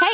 Hey,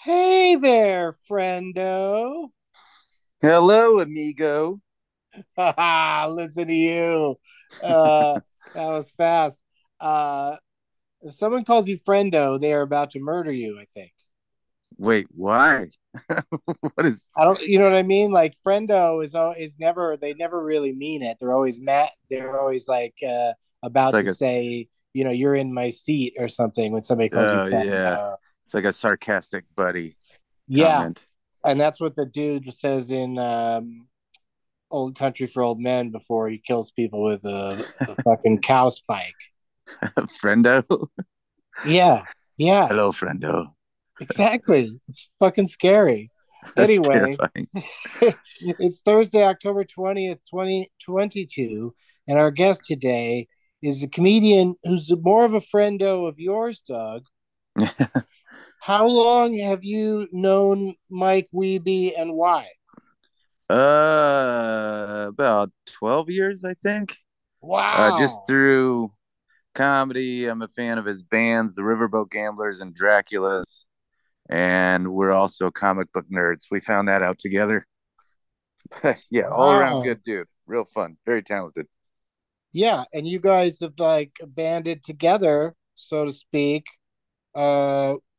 Hey there, friendo. Hello, amigo. Listen to you. That was fast. If someone calls you friendo, they are about to murder you, I think. Wait, why? You know what I mean? Like, friendo is never, they never really mean it. They're always mad. They're always like about like to say, you know, you're in my seat or something when somebody calls you friendo. Yeah. It's like a sarcastic buddy. Yeah. Comment. And that's what the dude says in Old Country for Old Men before he kills people with a fucking cow spike. Friendo? Yeah. Yeah. Hello, friendo. Exactly. It's fucking scary. That's anyway, it's Thursday, October 20th, 2022. And our guest today is a comedian who's more of a friendo of yours, Doug. How long have you known Mike Wiebe and why? About 12 years, I think. Wow. Just through comedy. I'm a fan of his bands, The Riverboat Gamblers and Draculas. And we're also comic book nerds. We found that out together. Yeah, all around good dude. Real fun. Very talented. Yeah, and you guys have like banded together, so to speak.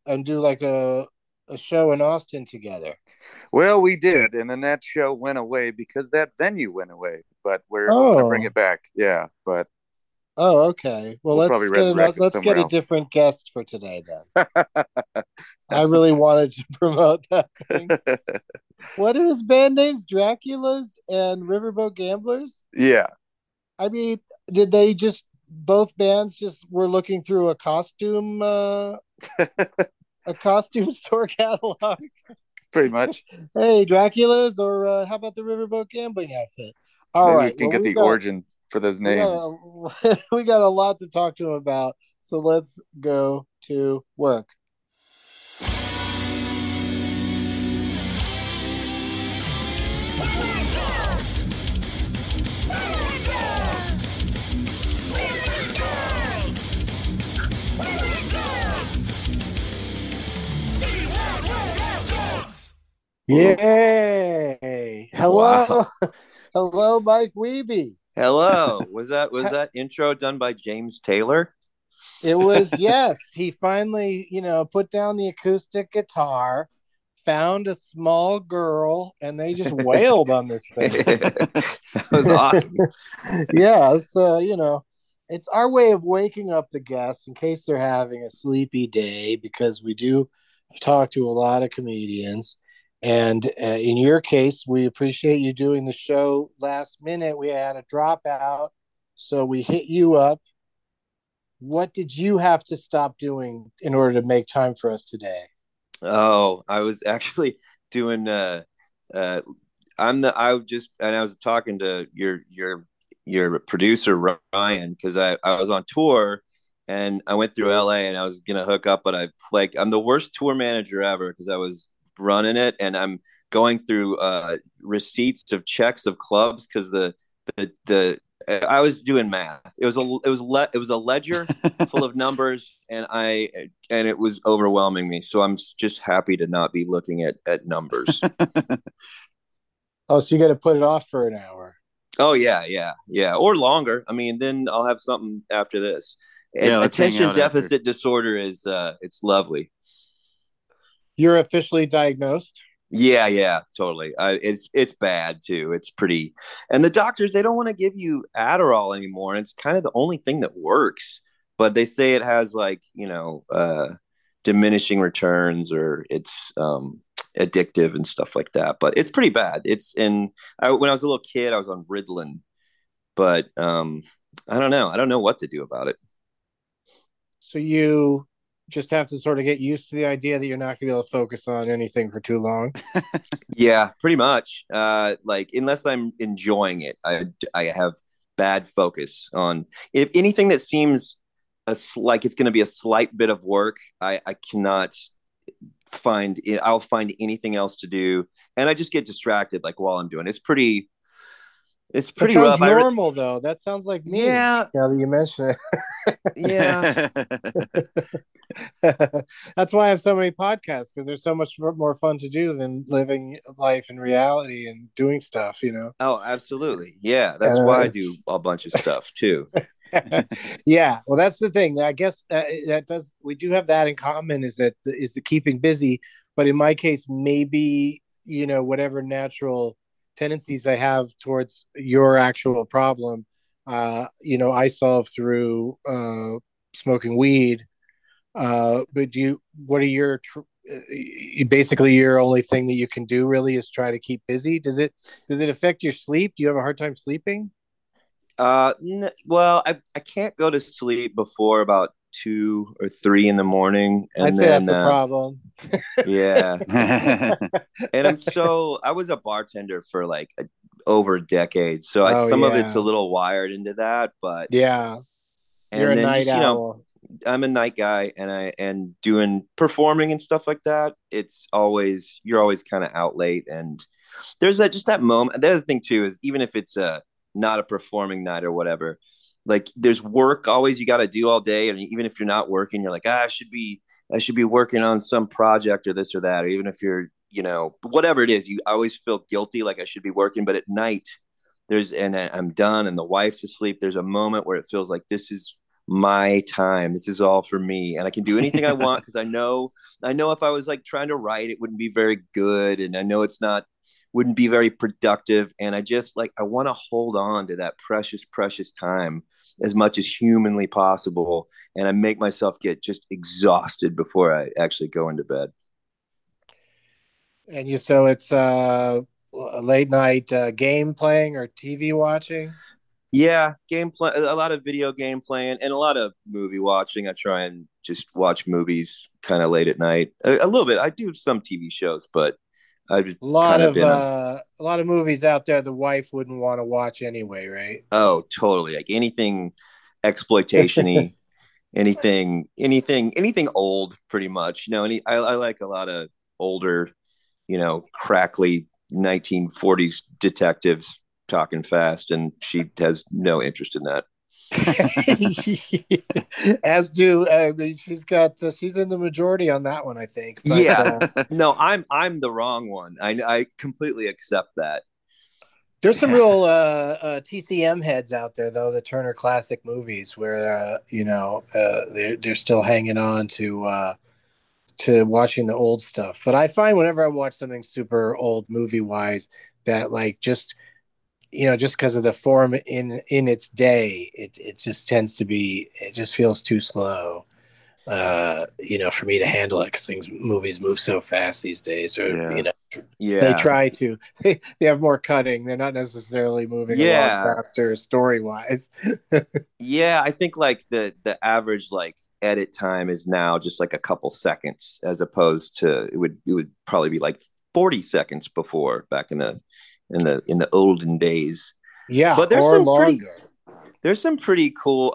And do like a show in Austin together. Well, we did, and then that show went away because that venue went away. But we're going to bring it back. Yeah, but okay. Well, let's get a different guest for today then. I really wanted to promote that thing. What are his band names? Draculas and Riverboat Gamblers? Yeah. I mean, did they just? Both bands just were looking through a costume store catalog. Pretty much. Hey, Dracula's, or how about the Riverboat Gambling outfit? All right. We got the origin for those names. We got a lot to talk to him about, so let's go to work. Yay! Hello, wow. Hello, Mike Wiebe. Hello. Was that intro done by James Taylor? It was. Yes, he finally, put down the acoustic guitar, found a small girl, and they just wailed on this thing. That was awesome. Yeah, it's our way of waking up the guests in case they're having a sleepy day, because we do talk to a lot of comedians. And in your case, we appreciate you doing the show last minute. We had a dropout, so we hit you up. What did you have to stop doing in order to make time for us today? Oh, I was actually doing. I was talking to your producer Ryan, because I was on tour. And I went through LA and I was going to hook up, but I'm the worst tour manager ever, because I was running it and I'm going through receipts of checks of clubs, because the I was doing math. It was a ledger full of numbers, and it was overwhelming me. So I'm just happy to not be looking at numbers. Oh, so you got to put it off for an hour. Oh yeah, or longer. I mean, then I'll have something after this. Yeah, attention deficit disorder is it's lovely. You're officially diagnosed? Yeah, totally. It's bad too. It's pretty, and the doctors, they don't want to give you Adderall anymore. And it's kind of the only thing that works, but they say it has like, diminishing returns, or it's addictive and stuff like that. But it's pretty bad. When I was a little kid, I was on Ritalin, but I don't know what to do about it. So you just have to sort of get used to the idea that you're not gonna be able to focus on anything for too long. Yeah, pretty much. Unless I'm enjoying it, I have bad focus on if anything that seems like it's gonna be a slight bit of work. I cannot find it. I'll find anything else to do, and I just get distracted like while I'm doing it. It's pretty that sounds rough. Normal though. That sounds like me. Yeah. Now that you mention it. Yeah. That's why I have so many podcasts, because there's so much more fun to do than living life in reality and doing stuff, Oh, absolutely. Yeah. That's why I do a bunch of stuff too. Yeah. Well, that's the thing. I guess we do have that in common, is the keeping busy, but in my case, maybe, whatever natural tendencies I have towards your actual problem, I solve through smoking weed. But what are your, basically your only thing that you can do really is try to keep busy. Does it affect your sleep? Do you have a hard time sleeping? Well, I can't go to sleep before about 2 or 3 in the morning. And I'd say that's a problem. Yeah. And I was a bartender for like over a decade. So some of it's a little wired into that, but yeah, you're a night owl. I'm a night guy, and doing performing and stuff like that. It's always, you're always kind of out late, and there's that moment. The other thing too is, even if it's not a performing night or whatever, like there's work always you got to do all day, and even if you're not working, you're like, I should be working on some project or this or that. Or even if you're, whatever it is, you always feel guilty, like I should be working. But at night, and I'm done, and the wife's asleep. There's a moment where it feels like this is my time, this is all for me, and I can do anything I want, because I know if I was like trying to write, it wouldn't be very good, and I know it's not wouldn't be very productive, and I just like I want to hold on to that precious time as much as humanly possible, and I make myself get just exhausted before I actually go into bed. And so it's late night game playing or TV watching? Yeah, a lot of video game playing, and a lot of movie watching. I try and just watch movies kind of late at night. A little bit. I do some TV shows, but I just a lot of movies out there the wife wouldn't want to watch anyway, right? Oh, totally. Like anything exploitation-y, anything old, pretty much. I like a lot of older, crackly 1940s detectives talking fast, and she has no interest in that. As do she's got she's in the majority on that one, I think, but, yeah. No, I'm the wrong one. I completely accept that. There's some real TCM heads out there though, the Turner Classic Movies, where they're still hanging on to watching the old stuff. But I find whenever I watch something super old movie wise that like just because of the form in its day, it just tends to be, it just feels too slow, for me to handle it, because movies move so fast these days, or, they try to, they have more cutting. They're not necessarily moving along faster story-wise. Yeah. I think like the average, like edit time is now just like a couple seconds, as opposed to, it would probably be like 40 seconds before, back in the olden days. Yeah, but there's some pretty cool,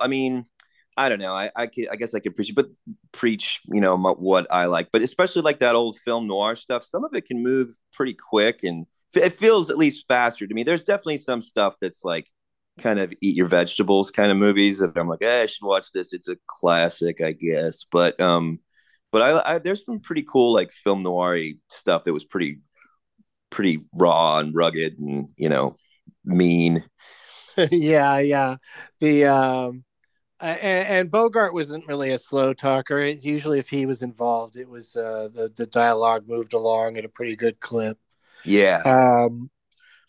I don't know, I guess I could preach what I like, but especially like that old film noir stuff, some of it can move pretty quick, and it feels at least faster to me. There's definitely some stuff that's like kind of eat your vegetables kind of movies that I'm like, hey, I should watch this, it's a classic, I guess, but there's some pretty cool like film noir-y stuff that was pretty raw and rugged and mean. Yeah. The And Bogart wasn't really a slow talker. It's usually, if he was involved, it was the dialogue moved along at a pretty good clip. Yeah.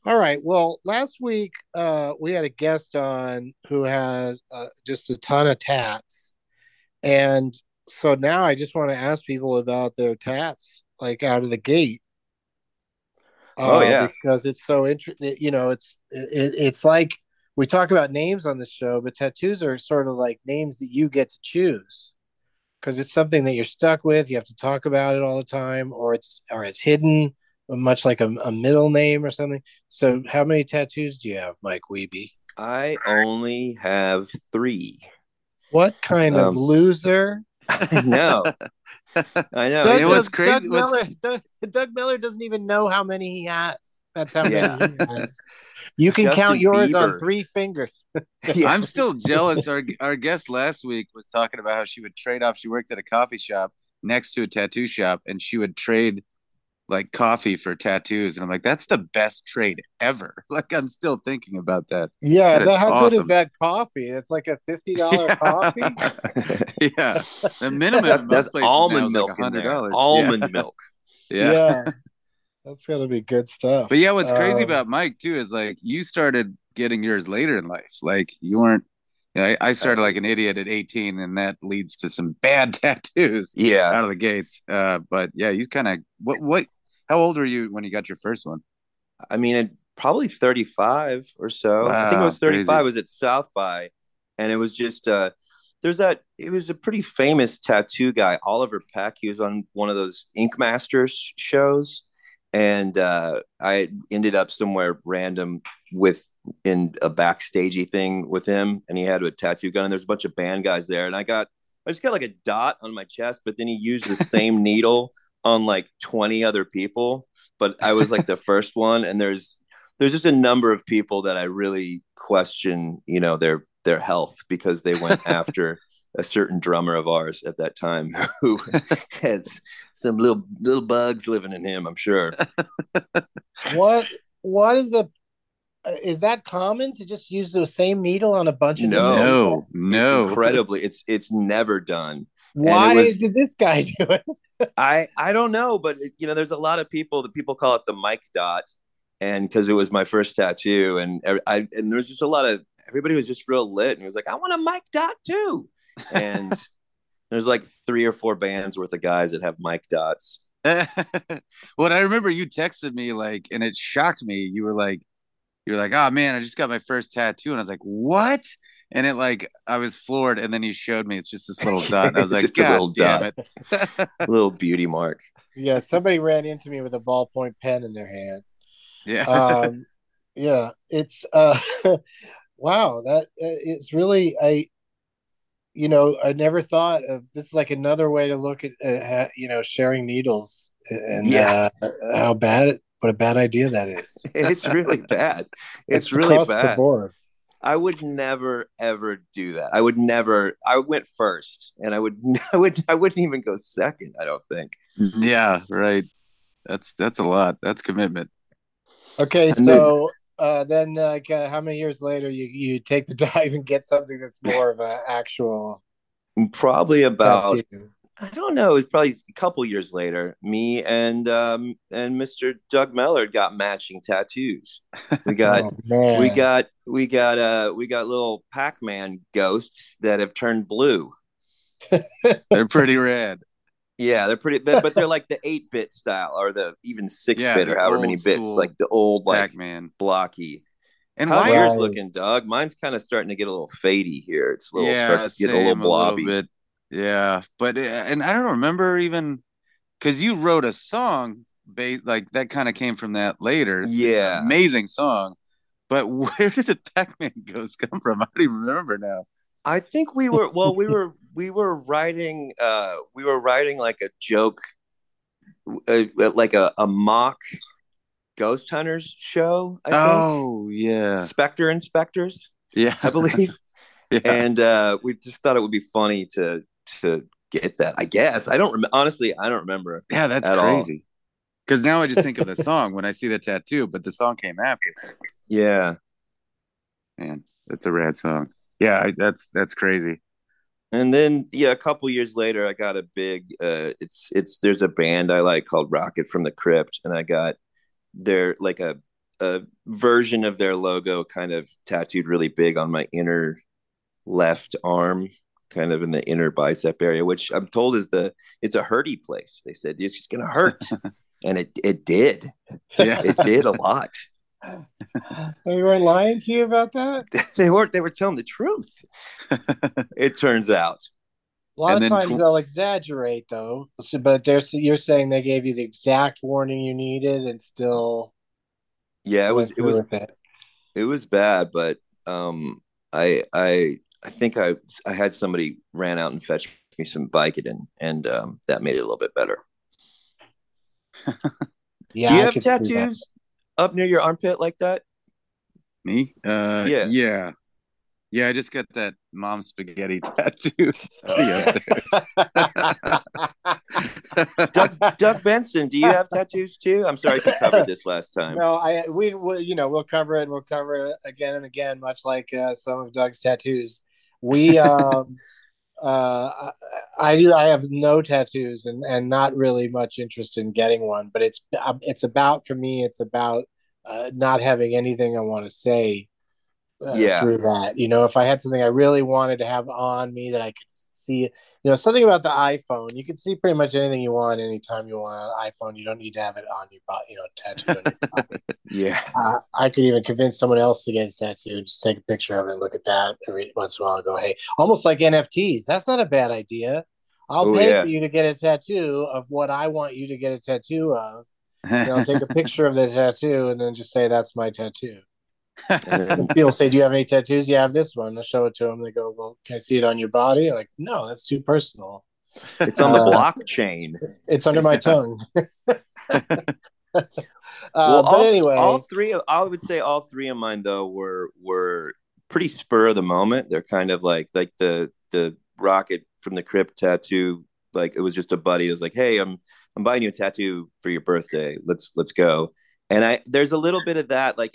All right. Well, last week we had a guest on who had just a ton of tats. And so now I just want to ask people about their tats, like out of the gate. Oh, yeah. Because it's so interesting. You know, it's like, we talk about names on the show, but tattoos are sort of like names that you get to choose because it's something that you're stuck with. You have to talk about it all the time, or it's hidden, much like a middle name or something. So how many tattoos do you have, Mike Wiebe? I only have 3. What kind of loser? I know. I know. Doug, you know what's crazy? Doug Miller doesn't even know how many he has. That's how many he has. You can count yours on 3 fingers. Yeah. I'm still jealous. Our guest last week was talking about how she would trade off. She worked at a coffee shop next to a tattoo shop, and she would trade like coffee for tattoos. And I'm like, that's the best trade ever. Like, I'm still thinking about that. Yeah. How awesome. Good is that coffee? It's like a $50 coffee. Yeah. The minimum. That's almond milk. Like $100. Almond milk. Yeah. That's got to be good stuff. But yeah, what's crazy about Mike too is like you started getting yours later in life. Like you weren't. I started like an idiot at 18, and that leads to some bad tattoos. Yeah, out of the gates. But yeah, you kind of what? How old were you when you got your first one? I mean, probably 35 or so. Wow, I think it was 35. Crazy. It was at South by, and it was just it was a pretty famous tattoo guy, Oliver Peck. He was on one of those Ink Masters shows. And I ended up somewhere random in a backstagey thing with him, and he had a tattoo gun, and there's a bunch of band guys there, and I just got like a dot on my chest, but then he used the same needle on like 20 other people, but I was like the first one, and there's just a number of people that I really question, you know, their health, because they went after a certain drummer of ours at that time who has some little bugs living in him, I'm sure. What is that common to just use the same needle on a bunch of people? No. It's incredibly, it's never done. Why did this guy do it? I don't know, but you know, there's a lot of people. The people call it the Mike dot, and because it was my first tattoo, and there was just a lot of everybody was just real lit, and he was like, I want a Mike dot too. And there's like 3 or 4 bands worth of guys that have mic dots. Well, I remember you texted me like, and it shocked me. You were like, oh man, I just got my first tattoo. And I was like, what? And it like, I was floored. And then you showed me, it's just this little dot. And I was like, just a little dot. A little beauty mark. Yeah. Somebody ran into me with a ballpoint pen in their hand. Yeah. Yeah. It's, wow. That it's really, you know, I never thought of this is like another way to look at, you know, sharing needles and how bad what a bad idea that is. It's really bad. It's really across bad. The board. I would never, ever do that. I would never, I went first and I wouldn't even go second. I don't think. Yeah. Right. That's a lot. That's commitment. Okay. So, then how many years later you take the dive and get something that's more of an actual probably about tattoo. I don't know, it's probably a couple years later, me and Mr. Doug Mellard got matching tattoos. We got little Pac-Man ghosts that have turned blue. They're pretty rad. Yeah, they're pretty, but they're like the 8-bit style, or the even 6-bit, or however many bits, like the old like Pac-Man blocky. And how's yours looking, Doug? Mine's kind of starting to get a little fadey here. It's a little starting to get a little blobby. A little bit. Yeah, but and I don't remember even because you wrote a song like that kind of came from that later. Yeah, amazing song. But where did the Pac-Man ghost come from? I don't even remember now. I think we were writing like a joke, like a mock ghost hunters show. I think. Oh yeah, Spectre Inspectors. Yeah, I believe. Yeah. And we just thought it would be funny to get that. I guess I don't remember. Yeah, that's crazy. Because now I just think of the song when I see the tattoo, but the song came after. Yeah, man, that's a rad song. Yeah, that's crazy. And then, yeah, a couple years later, I got a big, there's a band I like called Rocket from the Crypt, and I got their, like a version of their logo kind of tattooed really big on my inner left arm, kind of in the inner bicep area, which I'm told is it's a hurty place. They said, it's just going to hurt. And it did. Yeah, it did a lot. They weren't lying to you about that? They weren't. They were telling the truth. It turns out. A lot of times they'll exaggerate, though. So, but you're saying they gave you the exact warning you needed, and still. Yeah, it was bad, but I think I had somebody ran out and fetched me some Vicodin, and that made it a little bit better. Yeah. Do you have tattoos up near your armpit like that? Me? Yeah, I just got that mom spaghetti tattoo. Doug Benson, do you have tattoos too? I'm sorry if you covered this last time. No, we'll cover it. We'll cover it again and again, much like some of Doug's tattoos. We I have no tattoos and not really much interest in getting one, but it's about not having anything I want to say through that. You know, if I had something I really wanted to have on me that I could see, something about the iPhone, you can see pretty much anything you want anytime you want on an iPhone. You don't need to have it on your body, tattooed on your body. Yeah. I could even convince someone else to get a tattoo. Just take a picture of it and look at that every once in a while and go, hey, almost like NFTs. That's not a bad idea. I'll pay for you to get a tattoo of what I want you to get a tattoo of. I'll take a picture of the tattoo and then just say, that's my tattoo. And people say, do you have any tattoos? Yeah, I have this one. I show it to them. They go, well, can I see it on your body? I'm like, no, that's too personal. It's on the blockchain. It's under my tongue. Anyway, all three of mine though were pretty spur of the moment. They're kind of like the Rocket from the Crypt tattoo. Like, it was just a buddy. It was like, hey, I'm buying you a tattoo for your birthday. Let's go. And there's a little bit of that. Like,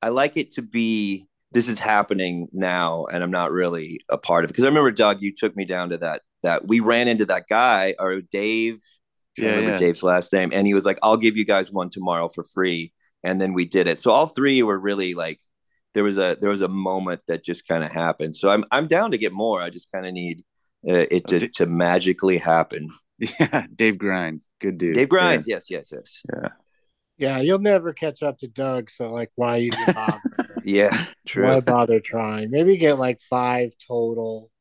I like it to be, this is happening now and I'm not really a part of it. Because I remember, Doug, you took me down to that we ran into that guy, or Dave. Yeah, I remember Dave's last name. And he was like, I'll give you guys one tomorrow for free. And then we did it. So all three were really like, there was a moment that just kind of happened. So I'm down to get more. I just kind of need it to magically happen. Yeah. Dave Grimes. Good dude. Dave Grimes. Yeah. Yes. Yeah. Yeah, you'll never catch up to Doug, so why even bother? Yeah, true. Why bother trying? Maybe get 5 total.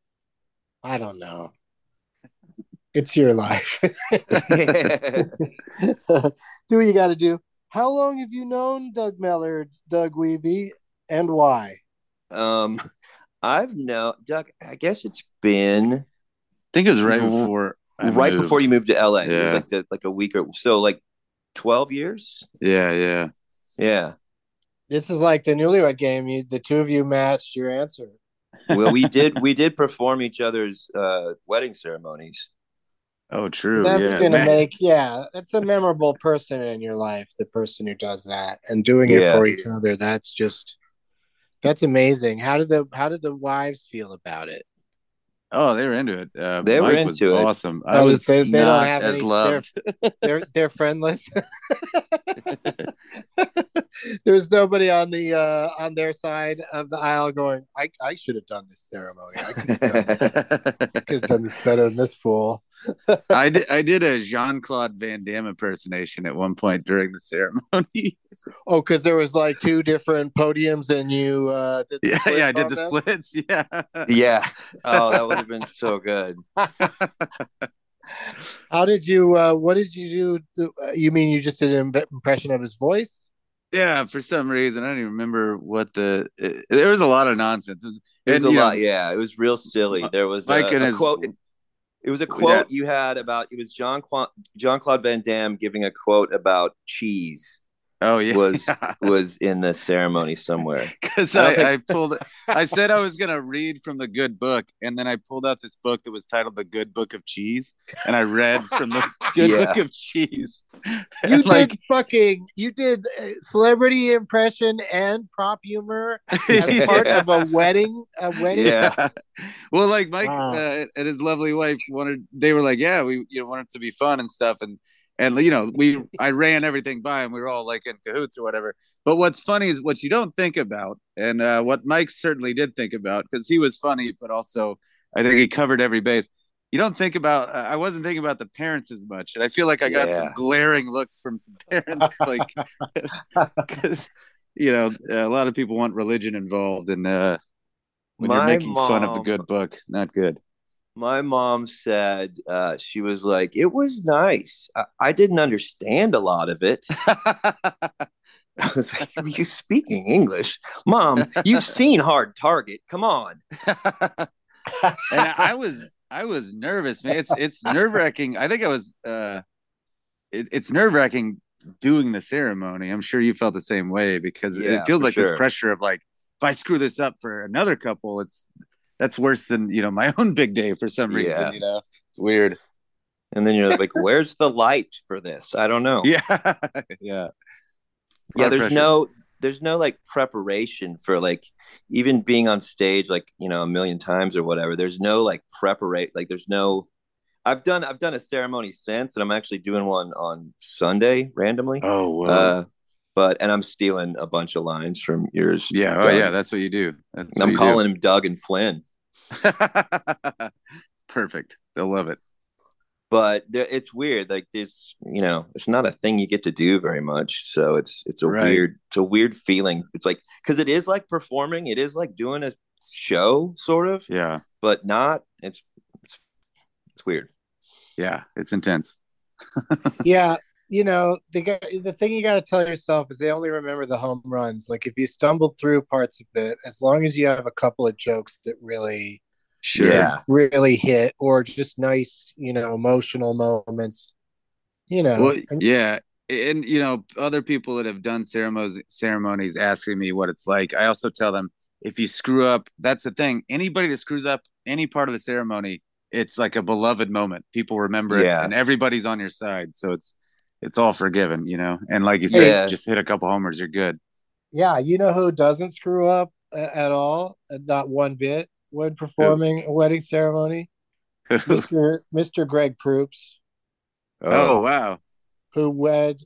I don't know. It's your life. Do what you got to do. How long have you known Doug Mellor, Doug Wiebe, and why? I've known Doug. I guess it's been. I think it was right before you moved to LA. Yeah. It was a week or so. 12 years? Yeah. This is like the Newlywed Game. The two of you matched your answer. Well, we did perform each other's wedding ceremonies. Oh, true. That's gonna that's a memorable person in your life, the person who does that and doing it for each other. That's amazing. How did the wives feel about it? Oh, they were into it. They Mike were into was it. Awesome. I was they not don't have as any, loved. They're friendless. There's nobody on the on their side of the aisle going, I should have done this ceremony. I could have done this better than this fool. I did a Jean-Claude Van Damme impersonation at one point during the ceremony. Oh, because there was 2 different podiums, and you did the splits. Yeah, I did the splits. Yeah. Oh, that would have been so good. How did you? What did you do? You mean you just did an impression of his voice? Yeah, for some reason I don't even remember what there was a lot of nonsense. It was a lot. Yeah, it was real silly. There was a quote. It was a quote you had about, it was Jean-Claude Van Damme giving a quote about cheese. Oh yeah, was in the ceremony somewhere. Because I said I was gonna read from the good book, and then I pulled out this book that was titled "The Good Book of Cheese," and I read from the Good Book of Cheese. You did celebrity impression and prop humor as part of a wedding. Yeah. Well, like Mike and his lovely wife wanted. They were like, "Yeah, we wanted it to be fun and stuff," and. And, I ran everything by and we were all like in cahoots or whatever. But what's funny is what you don't think about. And what Mike certainly did think about, because he was funny, but also I think he covered every base. You don't think about I wasn't thinking about the parents as much. And I feel like I got some glaring looks from some parents, like, because, a lot of people want religion involved. And when you're making fun of the good book, not good. My mom said, she was like, it was nice. I didn't understand a lot of it. I was like, are you speaking English? Mom, you've seen Hard Target. Come on. And I was nervous, man. It's nerve-wracking. I think I was, it's nerve-wracking doing the ceremony. I'm sure you felt the same way, because it feels like this pressure of like, if I screw this up for another couple, that's worse than, my own big day for some reason, It's weird. And then you're like, where's the light for this? I don't know. Yeah. Yeah. Yeah. There's no like preparation for like even being on stage, like, a million times or whatever. There's no like preparate. Like there's no, I've done a ceremony since, and I'm actually doing one on Sunday randomly. Oh, wow. And I'm stealing a bunch of lines from yours. Yeah. Doug. Oh, yeah. That's what you do. I'm calling him Doug and Flynn. Perfect. They'll love it. But it's weird. Like this, it's not a thing you get to do very much. So it's a weird feeling. It's like, because it is like performing. It is like doing a show, sort of. Yeah. But not. It's weird. Yeah. It's intense. Yeah. The thing you got to tell yourself is they only remember the home runs. Like if you stumble through parts of it, as long as you have a couple of jokes that really, really hit, or just nice, emotional moments, Well, yeah. And, other people that have done ceremonies asking me what it's like. I also tell them, if you screw up, that's the thing. Anybody that screws up any part of the ceremony, it's like a beloved moment. People remember it, and everybody's on your side. So it's all forgiven, and like you said, just hit a couple homers, you're good. Yeah. Who doesn't screw up at all, not one bit, when performing a wedding ceremony? Mr. Greg Proops. Oh, wow. Who wed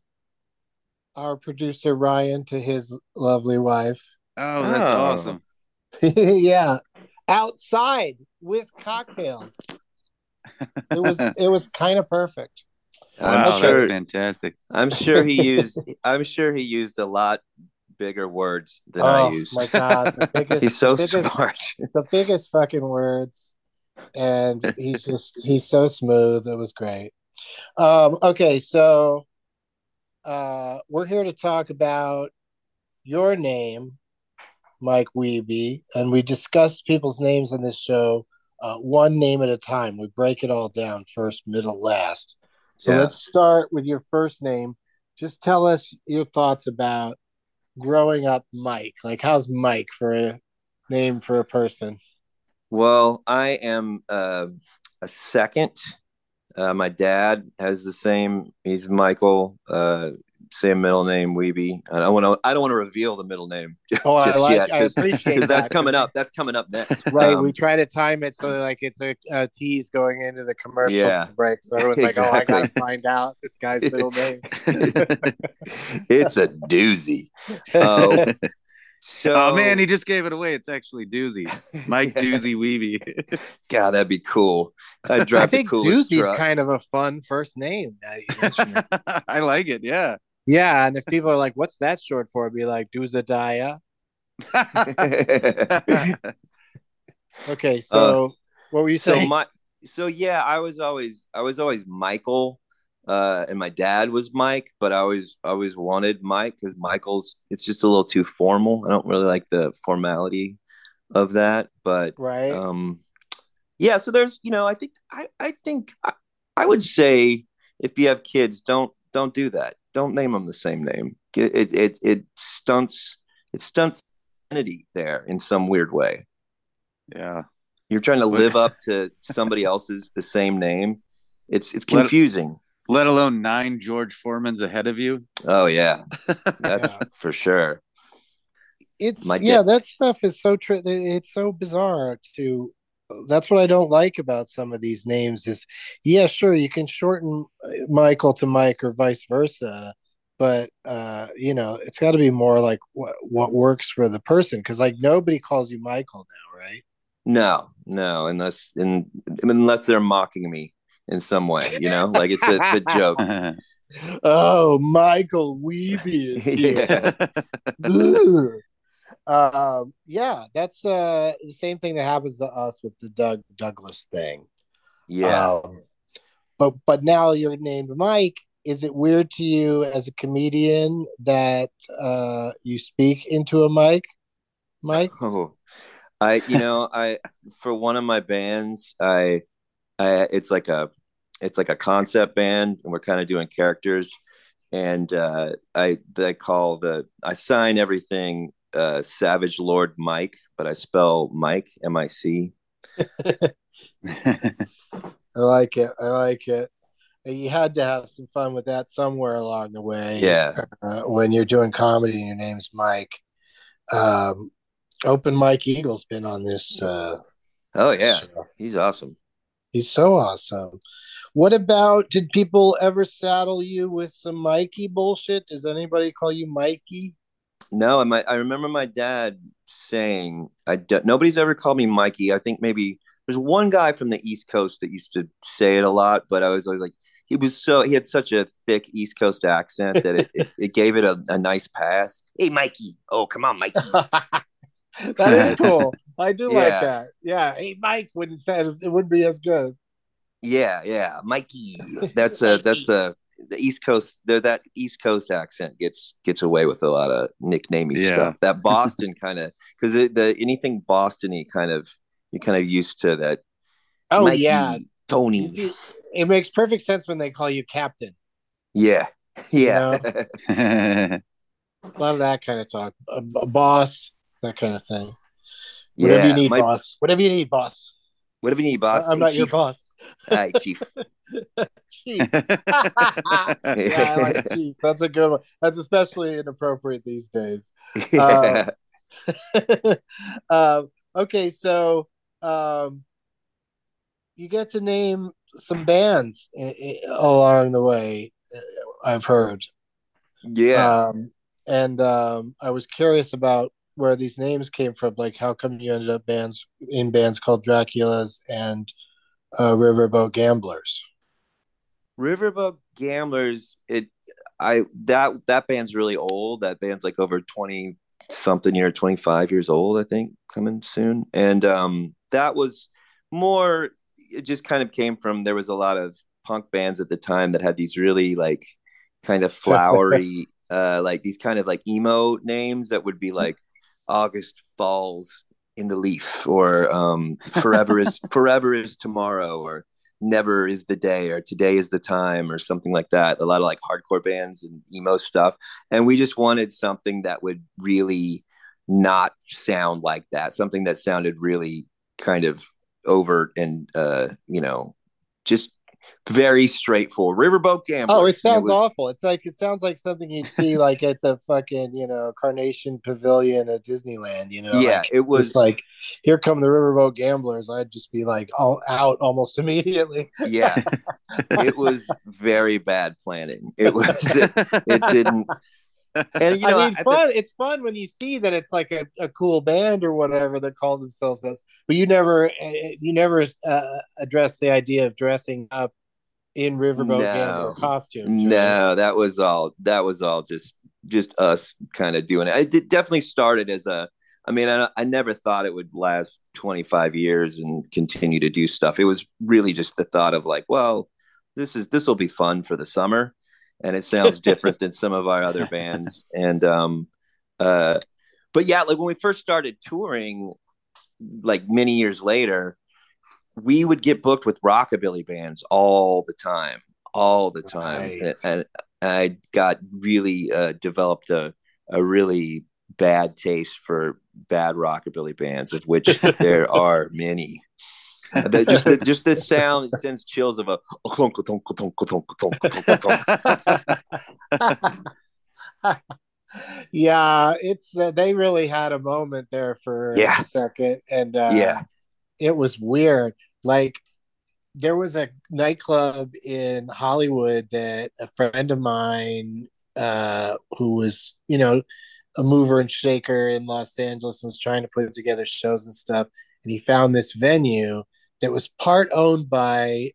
our producer Ryan to his lovely wife. Oh, that's awesome. Yeah. Outside with cocktails. It was kind of perfect. Wow, that's fantastic. I'm sure he used a lot bigger words than I used. Oh my god, he's so smart. The biggest fucking words, and he's so smooth. It was great. Okay, so we're here to talk about your name, Mike Wiebe, and we discuss people's names on this show one name at a time. We break it all down: first, middle, last. So let's start with your first name. Just tell us your thoughts about growing up Mike. Like, how's Mike for a name for a person? Well, I am a second. My dad has the same. He's Michael. Same middle name, Wiebe. I don't want to reveal the middle name. Oh, I appreciate that. That's coming up. That's coming up next. Right. We try to time it so like it's a tease going into the commercial break. So everyone's like, "Oh, I gotta find out this guy's middle name." It's a doozy. Oh man, he just gave it away. It's actually Doozy, Mike Doozy Wiebe. God, that'd be cool. I think Doozy's kind of a fun first name. Now you mention it. I like it. Yeah. Yeah, and if people are like, "What's that short for?" I'd be like, "Doozadaya." Okay, so what were you saying? I was always Michael, and my dad was Mike, but I always wanted Mike because Michael's. It's just a little too formal. I don't really like the formality of that, but right. Yeah. So there's, I think I would say if you have kids, don't do that. Don't name them the same name. It stunts sanity there in some weird way. Yeah, you're trying to live up to somebody else's the same name. It's confusing. Let alone 9 George Foremans ahead of you. Oh yeah, that's for sure. It's that stuff is so it's so bizarre to. That's what I don't like about some of these names is, yeah, sure, you can shorten Michael to Mike or vice versa, but it's got to be more like what works for the person, because like nobody calls you Michael now, right? No, unless they're mocking me in some way, like it's the joke. Oh, Michael Wiebe is here. Yeah. That's the same thing that happens to us with the Douglas thing. Yeah. But now you're named Mike. Is it weird to you as a comedian that you speak into a mic? Mike? Oh, I for one of my bands, I it's like a concept band, and we're kind of doing characters, and I sign everything Savage Lord Mike, but I spell Mike M-I-C. I like it. You had to have some fun with that somewhere along the way. Yeah. When you're doing comedy and your name's Mike. Open Mike Eagle's been on this show. He's awesome. He's so awesome. What about, did people ever saddle you with some Mikey bullshit? Does anybody call you Mikey? No, I remember my dad saying, nobody's ever called me Mikey. I think maybe there's one guy from the East Coast that used to say it a lot, but I was always like, he had such a thick East Coast accent that it gave it a nice pass. Hey, Mikey. Oh, come on, Mikey. That is cool. I do like that. Yeah. Hey, Mike wouldn't say it wouldn't be as good. Yeah. Mikey. That's the East Coast, that East Coast accent gets away with a lot of nicknamey stuff. That Boston kind of, because anything Bostony you're kind of used to that. Oh, Mikey, yeah, Tony. It makes perfect sense when they call you Captain. Yeah. A lot of that kind of talk, a boss, that kind of thing. Whatever you need, boss. Whatever you need, boss. Whatever you need, boss. I'm not your boss. Hi, Chief. Chief. I like Chief. That's a good one. That's especially inappropriate these days. Okay, so you get to name some bands along the way, I've heard. Yeah. And I was curious about where these names came from, like how come you ended up in bands called Draculas and Riverboat Gamblers. Riverboat Gamblers, that band's really old. That band's like over 20 something 25 years old, I think, coming soon. And that was more, it just kind of came from, there was a lot of punk bands at the time that had these really like kind of flowery like these kind of like emo names that would be like August Falls in the Leaf, or Forever is Tomorrow, or Never is the Day, or Today is the Time, or something like that. A lot of like hardcore bands and emo stuff. And we just wanted something that would really not sound like that. Something that sounded really kind of overt and, just very straightforward. Riverboat Gamblers. Oh, it sounds awful. It's like, it sounds like something you'd see like at the fucking, Carnation Pavilion at Disneyland, Yeah, like, it was like, here come the Riverboat Gamblers. I'd just be like all out almost immediately. Yeah. It was very bad planning. It didn't. And it's fun when you see that it's like a cool band or whatever that call themselves this, but you never address the idea of dressing up in Riverboat Gambler costumes. No, right? that was all just us kind of doing it. It definitely started as I never thought it would last 25 years and continue to do stuff. It was really just the thought of like, well, this will be fun for the summer. And it sounds different than some of our other bands. And, like when we first started touring, like many years later, we would get booked with rockabilly bands all the time. Right. And I got really developed a really bad taste for bad rockabilly bands, of which there are many. Just the sound, it sends chills of a tonka tonka tonka tonka tonka tonka. Yeah, it's they really had a moment there for a second, and it was weird. Like, there was a nightclub in Hollywood that a friend of mine, who was, you know, a mover and shaker in Los Angeles, was trying to put together shows and stuff, and he found this venue that was part owned by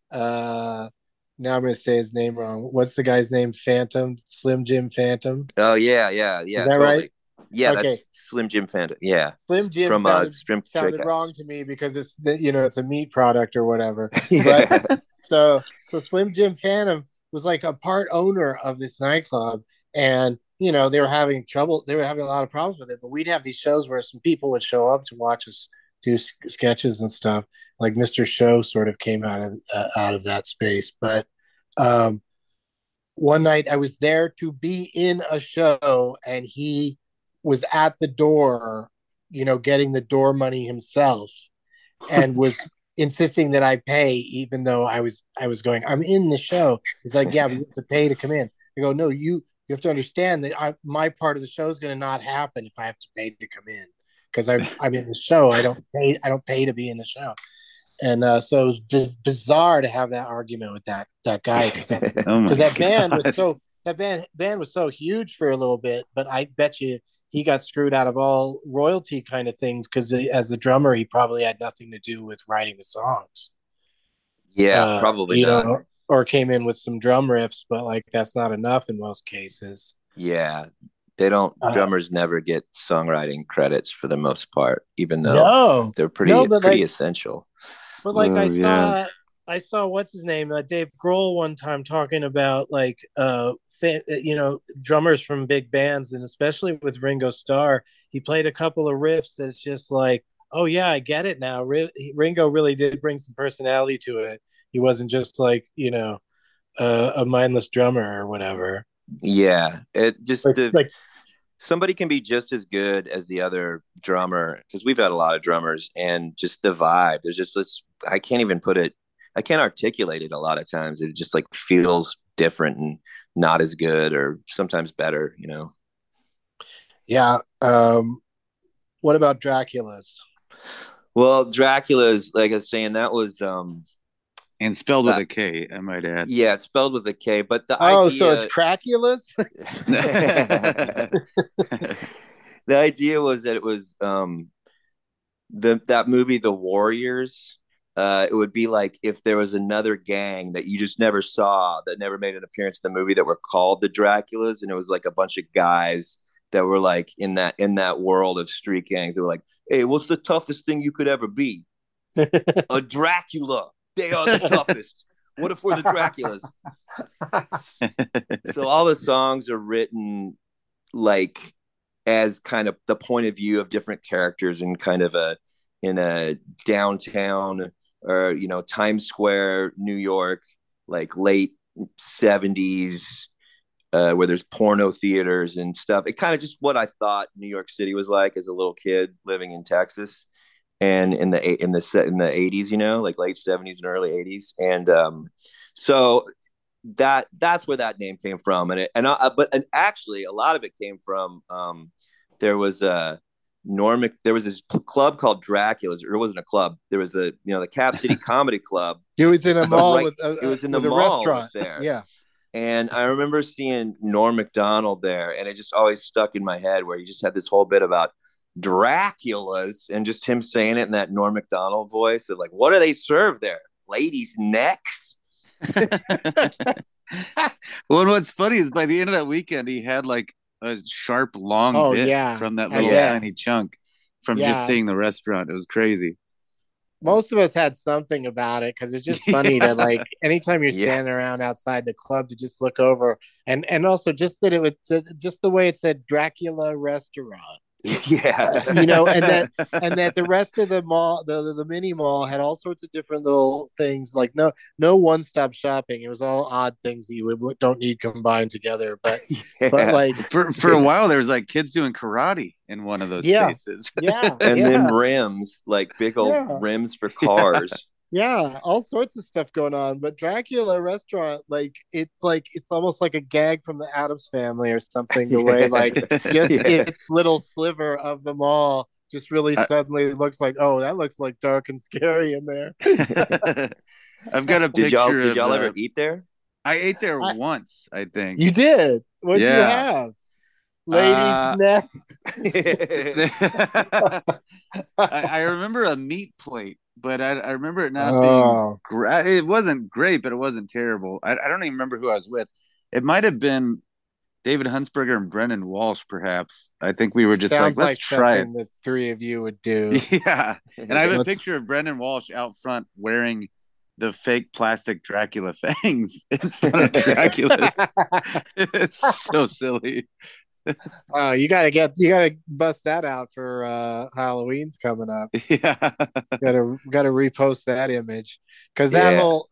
now I'm going to say his name wrong. What's the guy's name? Phantom? Slim Jim Phantom? Oh, yeah. Is that totally right? Yeah, okay. That's Slim Jim Phantom. Yeah. Slim Jim from sounded wrong to me because it's, you know, it's a meat product or whatever. Yeah. But, so Slim Jim Phantom was like a part owner of this nightclub, and, you know, they were having trouble. They were having a lot of problems with it, but we'd have these shows where some people would show up to watch us do sketches and stuff. Like Mr. Show sort of came out of that space. But one night I was there to be in a show, and he was at the door, you know, getting the door money himself, and was insisting that I pay, even though I was going, I'm in the show. He's like, yeah, we have to pay to come in. I go, no, you have to understand that my part of the show is going to not happen if I have to pay to come in. Because I'm in the show, I don't pay to be in the show, and so it was bizarre to have that argument with that guy, because that band was so huge for a little bit. But I bet you he got screwed out of all royalty kind of things, because as the drummer, he probably had nothing to do with writing the songs. Yeah, probably not. Know, or came in with some drum riffs, but like that's not enough in most cases. Yeah. They don't. Drummers never get songwriting credits for the most part, even though they're pretty essential. But like I saw what's his name, Dave Grohl, one time talking about like you know, drummers from big bands, and especially with Ringo Starr, he played a couple of riffs that's just like, oh yeah, I get it now. Ringo really did bring some personality to it. He wasn't just like, you know, a mindless drummer or whatever. Yeah, it just somebody can be just as good as the other drummer, because we've had a lot of drummers, and just the vibe. There's just I can't even put it. I can't articulate it a lot of times. It just like feels different and not as good, or sometimes better. You know. Yeah. What about Draculas? Well, Draculas, like I was saying, that was. And spelled with a K, I might add. Yeah, it's spelled with a K, but the idea... Oh, so it's Draculas? The idea was that it was that movie, The Warriors. It would be like if there was another gang that you just never saw, that never made an appearance in the movie, that were called the Draculas, and it was like a bunch of guys that were like in that world of street gangs. They were like, hey, what's the toughest thing you could ever be? A Dracula. They are the toughest. What if we're the Draculas? So all the songs are written like as kind of the point of view of different characters, and kind of in a downtown, or, you know, Times Square, New York, like late 70s, where there's porno theaters and stuff. It kind of just what I thought New York City was like as a little kid living in Texas. And in the 80s, you know, like late 70s and early 80s, and so that's where that name came from, and actually a lot of it came from there was a there was this club called Dracula's. It wasn't a club. There was a, you know, the Cap City Comedy Club. It was in a mall. It was in the mall restaurant there. Yeah. And I remember seeing Norm MacDonald there, and it just always stuck in my head, where he just had this whole bit about Draculas, and just him saying it in that Norm MacDonald voice of like, what do they serve there? Ladies' necks? Well, what's funny is by the end of that weekend, he had like a sharp, long bit from that little tiny chunk from just seeing the restaurant. It was crazy. Most of us had something about it, because it's just funny to like, anytime you're standing around outside the club, to just look over, and also just that it was just the way it said Dracula Restaurant. Yeah. You know, and that the rest of the mall, the mini mall, had all sorts of different little things, like no one-stop shopping. It was all odd things that you would, don't need combined together. But, yeah. But like for a while, there was like kids doing karate in one of those spaces. Yeah. And then rims, like big old rims for cars. Yeah, all sorts of stuff going on. But Dracula Restaurant, like it's almost like a gag from the Addams Family or something. The way like just its little sliver of the mall just really suddenly looks like, oh, that looks like dark and scary in there. I've got a picture. Did y'all ever eat there? I ate there once, I think. You did? What did you have? Ladies next. I remember a meat plate. But I remember it not being great. It wasn't great, but it wasn't terrible. I don't even remember who I was with. It might have been David Huntsberger and Brendan Walsh, perhaps. I think we were just like, let's try it. The three of you would do. Yeah. And I have a picture of Brendan Walsh out front wearing the fake plastic Dracula fangs in front of Dracula. It's so silly. Oh, you gotta bust that out for Halloween's coming up. Yeah, gotta repost that image, because that whole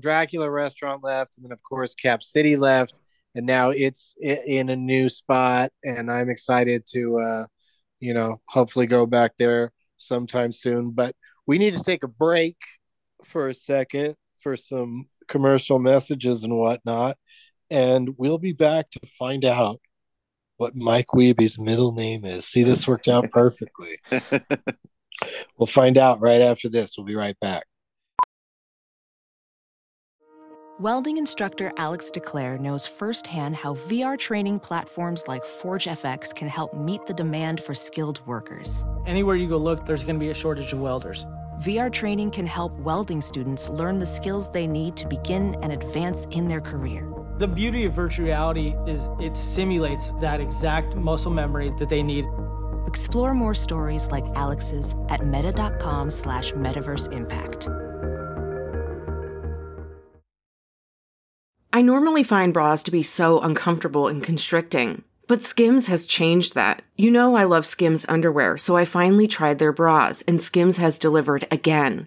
Dracula Restaurant left, and then of course Cap City left, and now it's in a new spot, and I'm excited to hopefully go back there sometime soon. But we need to take a break for a second for some commercial messages and whatnot, and we'll be back to find out what Mike Wiebe's middle name is. See, this worked out perfectly. We'll find out right after this. We'll be right back. Welding instructor Alex DeClaire knows firsthand how VR training platforms like ForgeFX can help meet the demand for skilled workers. Anywhere you go look, there's going to be a shortage of welders. VR training can help welding students learn the skills they need to begin and advance in their career. The beauty of virtual reality is it simulates that exact muscle memory that they need. Explore more stories like Alex's at meta.com/metaverseimpact. I normally find bras to be so uncomfortable and constricting, but Skims has changed that. You know I love Skims underwear, so I finally tried their bras, and Skims has delivered again.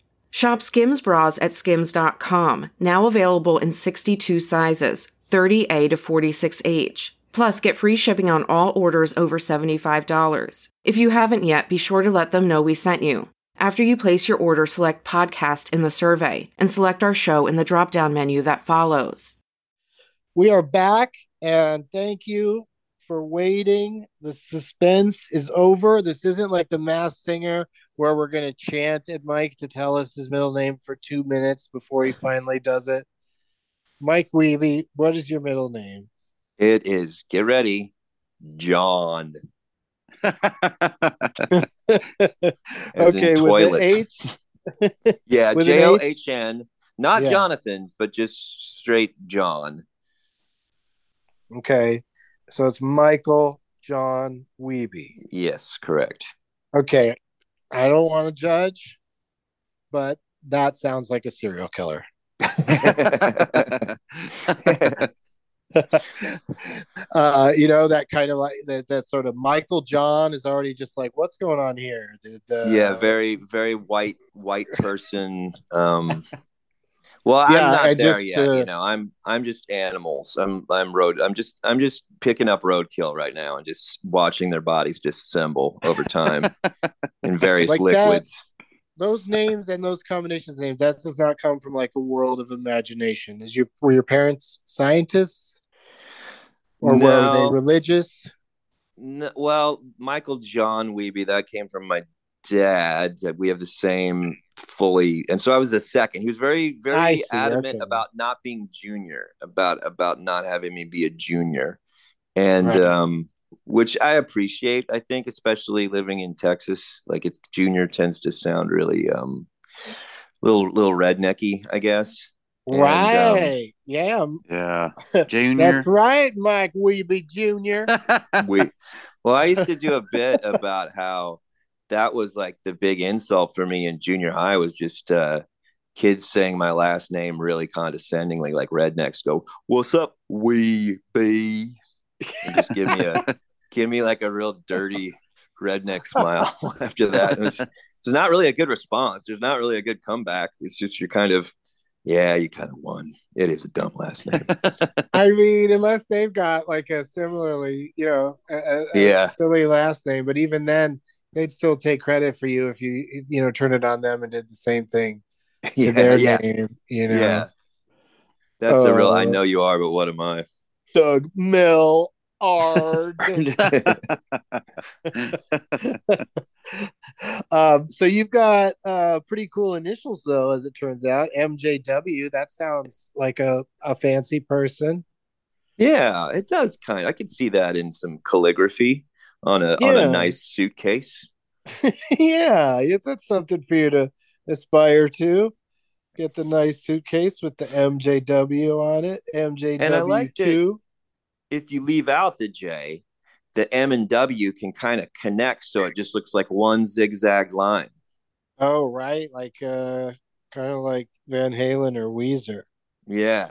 Shop Skims bras at skims.com, now available in 62 sizes, 30A to 46H. Plus, get free shipping on all orders over $75. If you haven't yet, be sure to let them know we sent you. After you place your order, select podcast in the survey and select our show in the drop-down menu that follows. We are back, and thank you for waiting. The suspense is over. This isn't like The Masked Singer, where we're going to chant at Mike to tell us his middle name for 2 minutes before he finally does it. Mike Wiebe, what is your middle name? It is, get ready, John. Okay, with H? Yeah, J-O-H-N. Not Jonathan, but just straight John. Okay, so it's Michael John Wiebe. Yes, correct. Okay. I don't want to judge, but that sounds like a serial killer. That kind of like that sort of Michael John is already just like, what's going on here? Very, very white person. I'm not there just, yet. I'm just animals. I'm just picking up roadkill right now and just watching their bodies disassemble over time in various liquids. Those names and those combinations of names, that does not come from like a world of imagination. Were your parents scientists, or were they religious? No, well, Michael John Wiebe, that came from my dad. We have the same fully, and so I was the second. He was very, very adamant about not being junior, about not having me be a junior, and which I appreciate. I think, especially living in Texas, like it's Junior tends to sound really little rednecky, I guess. Right. And, yeah. Junior. That's right, Mike Wiebe Junior. Well, I used to do a bit about how that was like the big insult for me in junior high was just kids saying my last name really condescendingly, like rednecks go, "What's up, Wiebe?" Just give me like a real dirty redneck smile after that. It's not really a good response. There's not really a good comeback. It's just you're kind of, yeah, you kind of won. It is a dumb last name. I mean, unless they've got like a similarly, a silly last name, but even then they'd still take credit for you if you, turn it on them and did the same thing to their name, Yeah. That's a real, I know you are, but what am I? Doug Mill. So you've got pretty cool initials though, as it turns out. MJW, that sounds like a fancy person. Yeah, it does kind of. I could see that in some calligraphy on a nice suitcase. Yeah, that's something for you to aspire to. Get the nice suitcase with the MJW on it. MJW and I liked it. If you leave out the J, the M and W can kind of connect, so it just looks like one zigzag line. Oh, right, like kind of like Van Halen or Weezer. Yeah.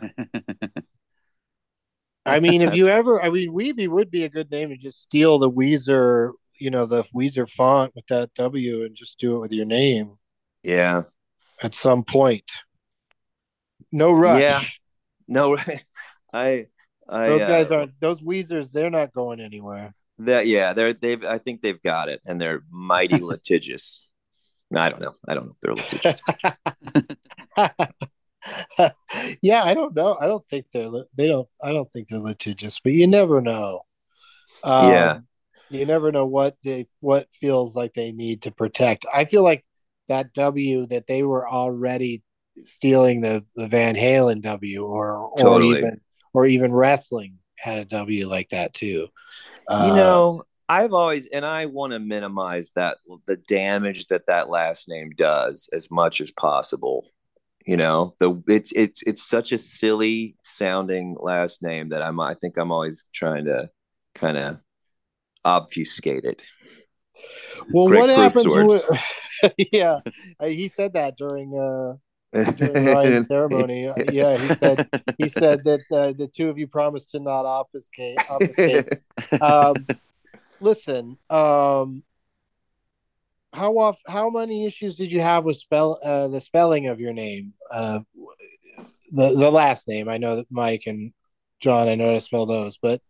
I mean, Weeby would be a good name to just steal the Weezer, the Weezer font with that W and just do it with your name. Yeah. At some point. No rush. Yeah. No, those guys aren't. Those Weezers, they're not going anywhere. I think they've got it, and they're mighty litigious. No, I don't know if they're litigious. Yeah, I don't know. I don't think they're litigious. But you never know. You never know what feels like they need to protect. I feel like that W that they were already stealing the Van Halen W, or totally. Or even wrestling had a W like that too. I've always, and I want to minimize the damage that last name does as much as possible. It's such a silly sounding last name that I think I'm always trying to kind of obfuscate it. Well, Greg, what happens with? Yeah, he said that during. During Ryan's ceremony, yeah, he said that the two of you promised to not obfuscate. Listen, how many issues did you have with the spelling of your name, the last name? I know that Mike and John, I know how to spell those, but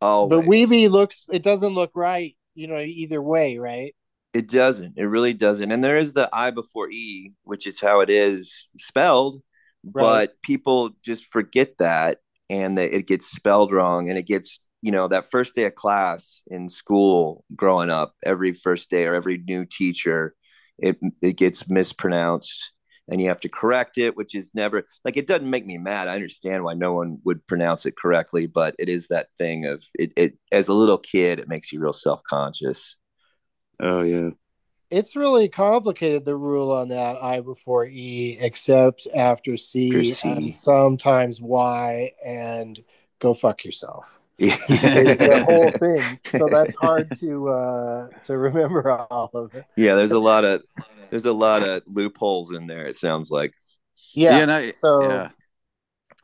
always. But Weeby it doesn't look right, either way, right? It doesn't. It really doesn't. And there is the I before E, which is how it is spelled. Right. But people just forget that, and it gets spelled wrong. And it gets, that first day of class in school growing up, every first day or every new teacher, it gets mispronounced and you have to correct it, which is never like, it doesn't make me mad. I understand why no one would pronounce it correctly, but it is that thing of it as a little kid, it makes you real self-conscious. Oh, yeah. It's really complicated, the rule on that I before E, except after C. And sometimes Y, and go fuck yourself. Yeah. It's the whole thing. So that's hard to remember all of it. Yeah, there's a lot of loopholes in there, it sounds like. Yeah.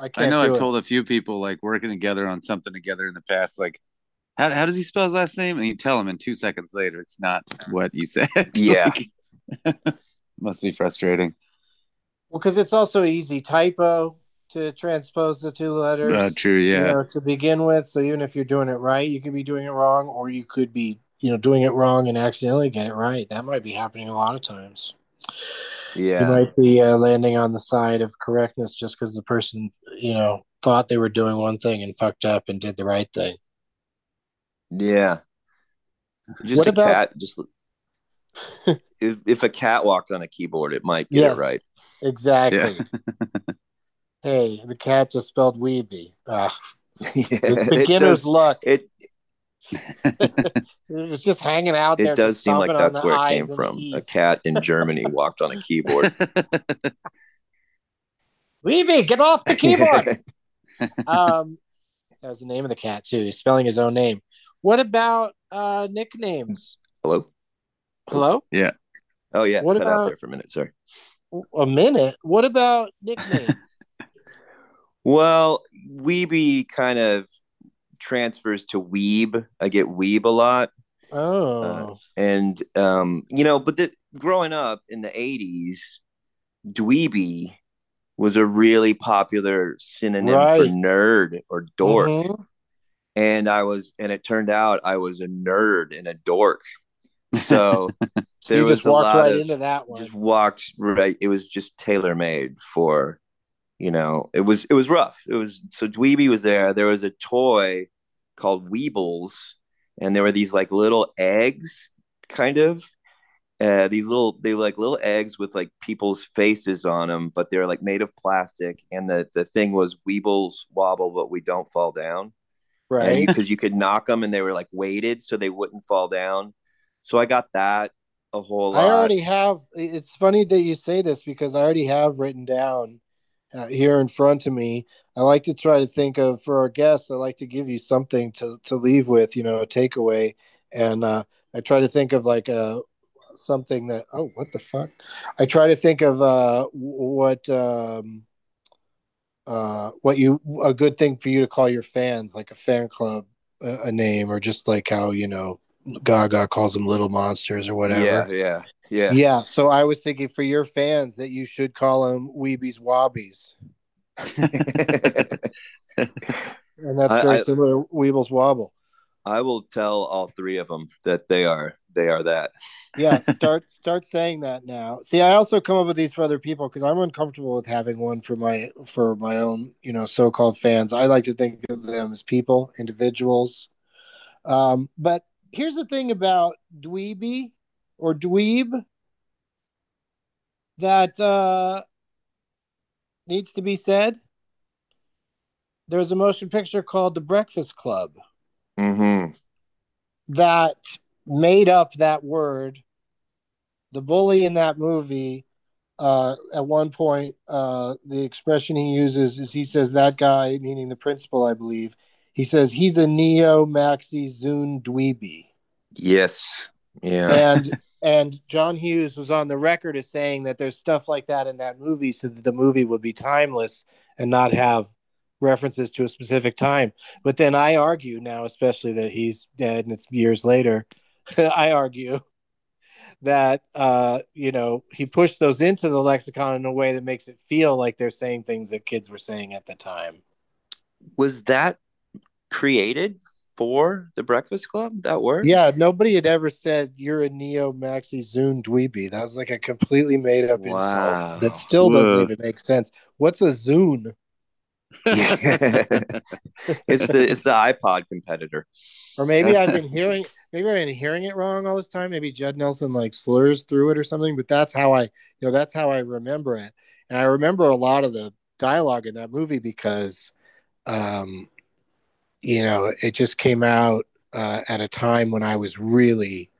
I've told a few people, like, working together on something together in the past, like, How does he spell his last name? And you tell him, and 2 seconds later, it's not what you said. Yeah. Must be frustrating. Well, because it's also an easy typo to transpose the two letters. True, yeah. To begin with. So even if you're doing it right, you could be doing it wrong, or you could be, doing it wrong and accidentally get it right. That might be happening a lot of times. Yeah. You might be landing on the side of correctness just because the person, thought they were doing one thing and fucked up and did the right thing. Yeah. If a cat walked on a keyboard, it might get it right. Exactly. Yeah. Hey, the cat just spelled Weeby. Beginner's luck. It It was just hanging out there. It does seem like that's where it came from. A cat in Germany walked on a keyboard. Weeby, get off the keyboard. That was the name of the cat too. He's spelling his own name. What about nicknames? Hello? Hello? Yeah. Oh yeah. What about out there for a minute? Sorry. A minute? What about nicknames? Well, Weeby kind of transfers to Weeb. I get Weeb a lot. Oh. And, you know, but growing up in the 80s, Dweeby was a really popular synonym for nerd or dork. Mm-hmm. And it turned out I was a nerd and a dork. So there was just walked right into that one. Just walked right. It was just tailor-made for, you know, it was rough. It was, so Dweeby was there. There was a toy called Weebles, and there were these like little eggs, kind of. They were like little eggs with like people's faces on them, but they're like made of plastic. And the thing was Weebles wobble, but we don't fall down. Right. Because you could knock them and they were like weighted so they wouldn't fall down. So I got that a whole lot. I already have. It's funny that you say this because I already have written down here in front of me. I like to try to think of, for our guests, I like to give you something to leave with, you know, a takeaway. And I try to think of like something that, oh, what the fuck? I try to think of a good thing for you to call your fans, like a fan club, a name, or just like how, you know, Gaga calls them little monsters or whatever. Yeah. So I was thinking for your fans that you should call them Weebies Wobbies, and that's very similar to Weebles Wobble. I will tell all three of them that they are that. Yeah, start saying that now. See, I also come up with these for other people because I'm uncomfortable with having one for my own, you know, so-called fans. I like to think of them as people, individuals, but. Here's the thing about Dweeby or Dweeb that needs to be said. There's a motion picture called The Breakfast Club that made up that word. The bully in that movie, at one point, the expression he uses is he says, that guy, meaning the principal, I believe, he says he's a neo maxi Zune Dweeby. Yes. Yeah. And John Hughes was on the record as saying that there's stuff like that in that movie so that the movie would be timeless and not have references to a specific time. But then I argue now, especially that he's dead and it's years later, I argue that, you know, he pushed those into the lexicon in a way that makes it feel like they're saying things that kids were saying at the time. Was that created for The Breakfast Club, that word? Yeah, nobody had ever said you're a neo maxi Zune Dweeby. That was like a completely made up insult that still doesn't even make sense. What's a Zune? It's the iPod competitor. Or maybe I've been hearing it wrong all this time. Maybe Judd Nelson like slurs through it or something, but that's how I remember it. And I remember a lot of the dialogue in that movie because you know, it just came out at a time when I was really,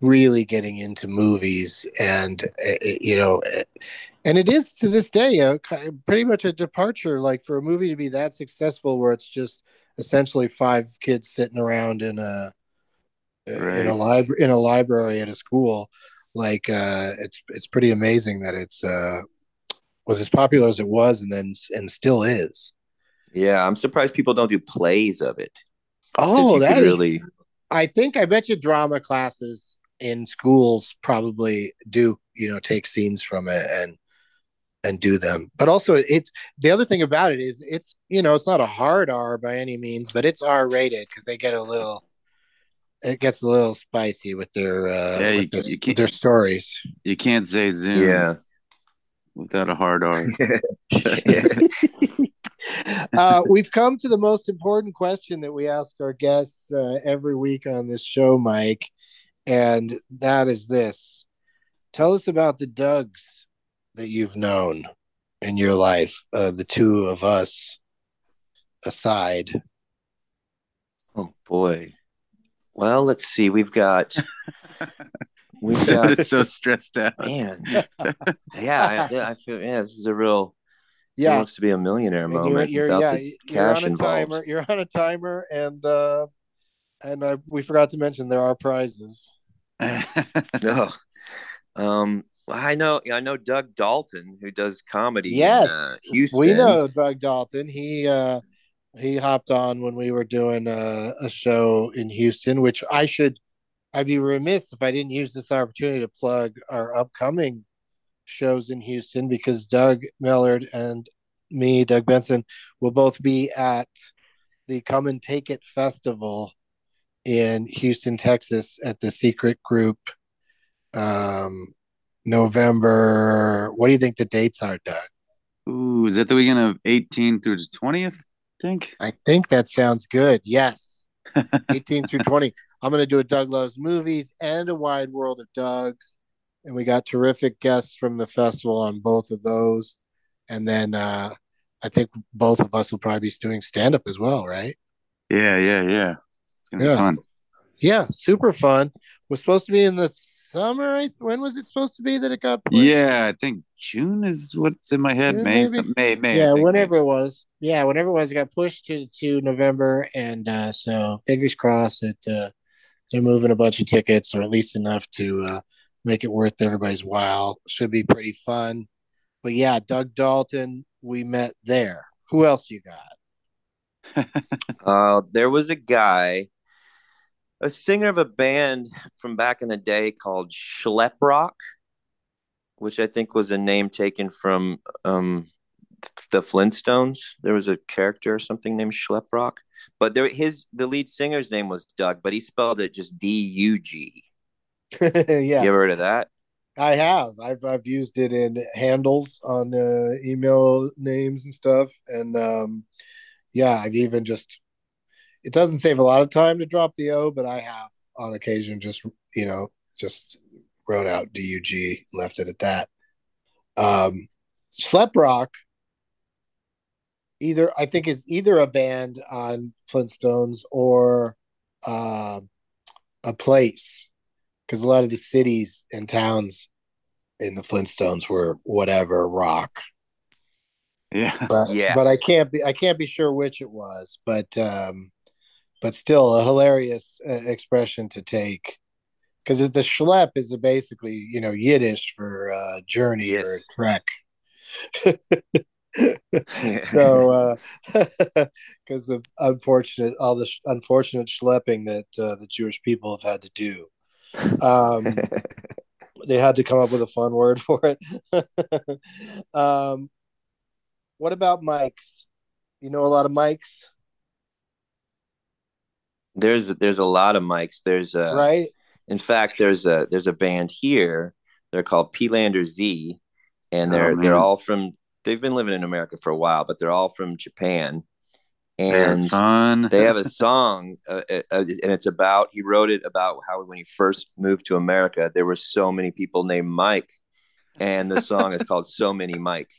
really getting into movies. And, you know, and it is to this day pretty much a departure, like for a movie to be that successful where it's just essentially five kids sitting around in a library at a school. Like it's pretty amazing that it's was as popular as it was and still is. Yeah, I'm surprised people don't do plays of it. Oh, that really... I bet you drama classes in schools probably do, you know, take scenes from it and do them. But also, it's the other thing about it is it's, you know, it's not a hard R by any means, but it's R rated because it gets a little spicy with their stories. You can't say Zoom. Yeah. Without a hard R. We've come to the most important question that we ask our guests every week on this show, Mike, and that is this. Tell us about the Dougs that you've known in your life, the two of us aside. Oh, boy. Well, let's see. We've got so stressed out. Man. Yeah, I feel this is a real He wants to be a millionaire moment. You're on a timer, and we forgot to mention there are prizes. No. I know Doug Dalton, who does comedy. Yes, in, Houston. We know Doug Dalton. He hopped on when we were doing a show in Houston, which I'd be remiss if I didn't use this opportunity to plug our upcoming shows in Houston, because Doug Mellard and me, Doug Benson, will both be at the Come and Take It Festival in Houston, Texas, at the Secret Group. November. What do you think the dates are, Doug? Ooh, is that the weekend of 18 through the 20th? I think that sounds good. Yes. 18 through 20. I'm going to do a Doug Loves Movies and a Wide World of Doug's. And we got terrific guests from the festival on both of those. And then I think both of us will probably be doing stand-up as well, right? Yeah. It's going to be fun. Yeah, super fun. We're supposed to be in the summer. When was it supposed to be that it got played? Yeah, I think June is what's in my head. May. Yeah, whenever it was. Yeah, whenever it was, it got pushed to November. And so fingers crossed that they're moving a bunch of tickets, or at least enough to... make it worth everybody's while. Should be pretty fun. But yeah, Doug Dalton, we met there. Who else you got? There was a guy, a singer of a band from back in the day called Schlepprock, which I think was a name taken from the Flintstones. There was a character or something named Schlepprock. But the lead singer's name was Doug, but he spelled it just D-U-G. Yeah, you ever heard of that? I have. I've used it in handles on email names and stuff, and I've even just. It doesn't save a lot of time to drop the O, but I have on occasion just wrote out D-U-G, left it at that. Schlepprock, is either a band on Flintstones or a place. Because a lot of the cities and towns in the Flintstones were whatever rock. Yeah. But I can't be sure which it was, but still a hilarious expression to take. Because the schlep is basically, Yiddish for journey or trek. So, because of all the unfortunate schlepping that the Jewish people have had to do. They had to come up with a fun word for it. What about Mike's? You know a lot of Mike's? There's a lot of Mike's. Right? In fact, there's a band here. They're called P-Lander Z, and they're all from. They've been living in America for a while, but they're all from Japan. And they have a song, and it's about, he wrote it about how when he first moved to America, there were so many people named Mike, and the song is called So Many Mike.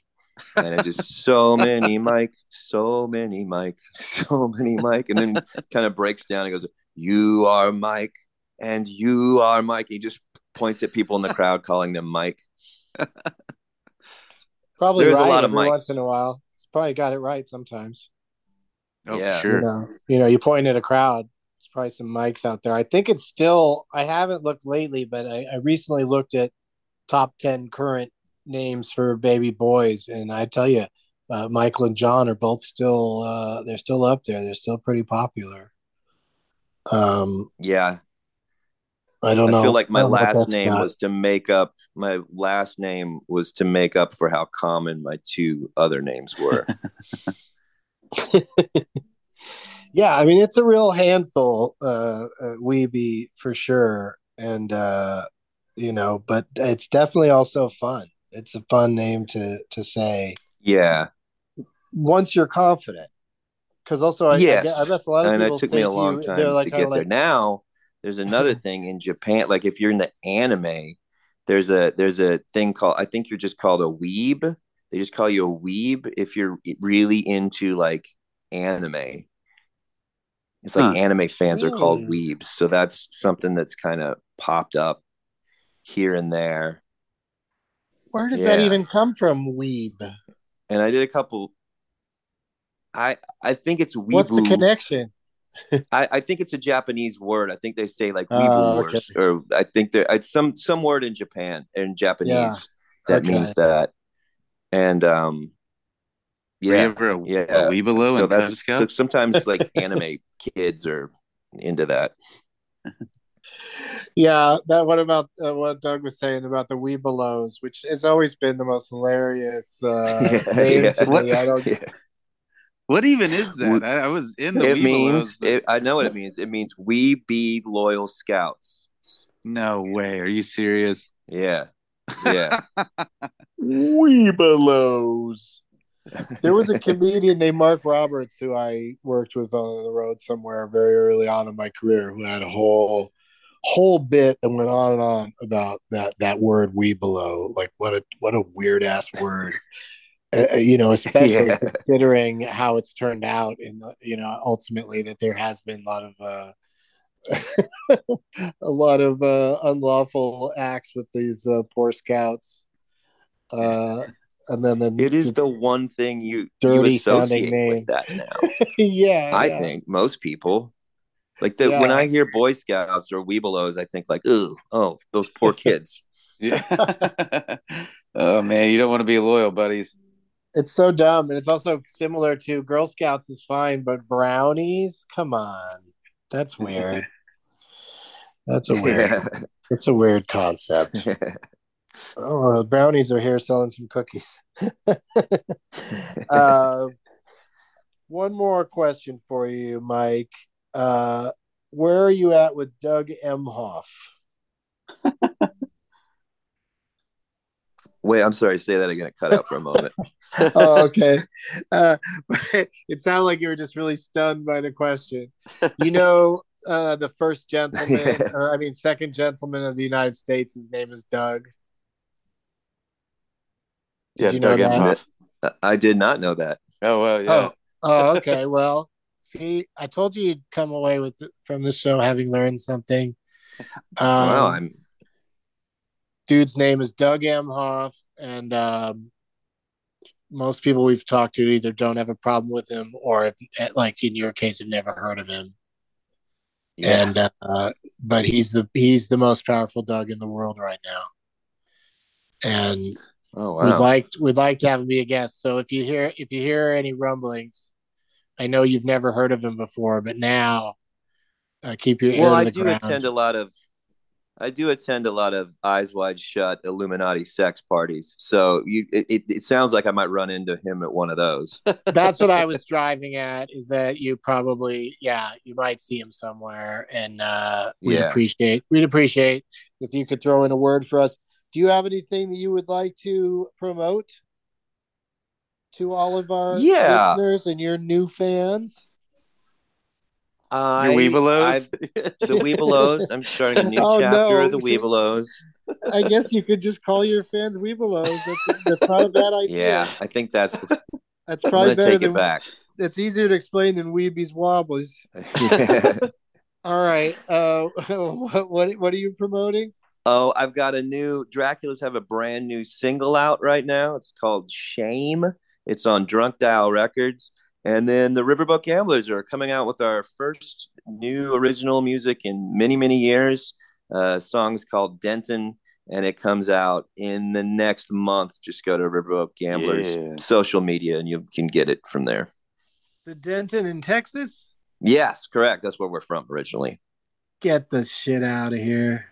And it's just so many Mike, so many Mike, so many Mike. And then kind of breaks down and goes, you are Mike, and you are Mike. He just points at people in the crowd calling them Mike. Probably there's right a lot of Mike's. Once in a while. He's probably got it right sometimes. Oh, yeah, sure. You point at a crowd. There's probably some mics out there. I think it's still, I haven't looked lately, but I recently looked at top 10 current names for baby boys. And I tell you, Michael and John are both still, they're still up there. They're still pretty popular. Yeah. I don't know. I feel like my last name was to make up for how common my two other names were. Yeah, I mean it's a real handful, Wiebe for sure, and but it's definitely also fun. It's a fun name to say. Yeah. Once you're confident, because also I guess a lot of and people. It took me a long time to get there. Now there's another thing in Japan. Like if you're in the anime, there's a thing called, I think you're just called a weeb. They just call you a weeb if you're really into like anime. It's like anime fans are called weebs. So that's something that's kind of popped up here and there. Where does that even come from, weeb? And I did a couple. I think it's weebu. What's the connection? I think it's a Japanese word. I think they say like weebu words, or I think there it's some word in Japan in Japanese that means that. And a weebelo. So that's so sometimes like anime kids are into that. Yeah, that what about what Doug was saying about the Webelos, which has always been the most hilarious name to me. What even is that? I was in the. It Weebelos, means but... I know what it means. It means we be loyal scouts. No way! Are you serious? Yeah. Weebelos. There was a comedian named Mark Roberts who I worked with on the road somewhere very early on in my career, who had a whole bit and went on and on about that word Weebelo. Like what a weird ass word. Especially considering how it's turned out, and ultimately that there has been a lot of unlawful acts with these poor scouts. And then it is the one thing you associate with that now. I think most people like that. When I hear Boy Scouts or Weebelos, I think like, oh, those poor kids. Oh man, you don't want to be loyal, buddies. It's so dumb, and it's also similar to Girl Scouts is fine, but brownies, come on, that's weird. It's a weird concept. Oh, the brownies are here selling some cookies. One more question for you, Mike. Where are you at with Doug Emhoff? Wait, I'm sorry. Say that again. It cut out for a moment. Oh, okay. It sounded like you were just really stunned by the question. The first gentleman, second gentleman of the United States, his name is Doug. Doug Emhoff. I did not know that. Oh, well, yeah. Oh, okay. Well, see, I told you you'd come away from this show having learned something. Wow, dude's name is Doug Emhoff, and most people we've talked to either don't have a problem with him, or if, like in your case, have never heard of him. Yeah. And but he's the most powerful Doug in the world right now, and we'd like to have him be a guest. So if you hear any rumblings, I know you've never heard of him before, but now keep your ear to the ground. I do attend a lot of Eyes Wide Shut Illuminati sex parties, so it sounds like I might run into him at one of those. That's what I was driving at, is that you probably, you might see him somewhere, and we'd appreciate if you could throw in a word for us. Do you have anything that you would like to promote to all of our listeners and your new fans? Your Weebelos? The Weebelos. I'm starting a new chapter of the Weebelos. I guess you could just call your fans Weebelos. That's not a bad idea. Yeah, I think that's probably better. Take it back. That's easier to explain than Weebies Wobblies. All right. What are you promoting? Oh, I've got Draculas have a brand new single out right now. It's called Shame. It's on Drunk Dial Records. And then the Riverboat Gamblers are coming out with our first new original music in many, many years. Song's called Denton, and it comes out in the next month. Just go to Riverboat Gamblers social media, and you can get it from there. The Denton in Texas? Yes, correct. That's where we're from originally. Get the shit out of here.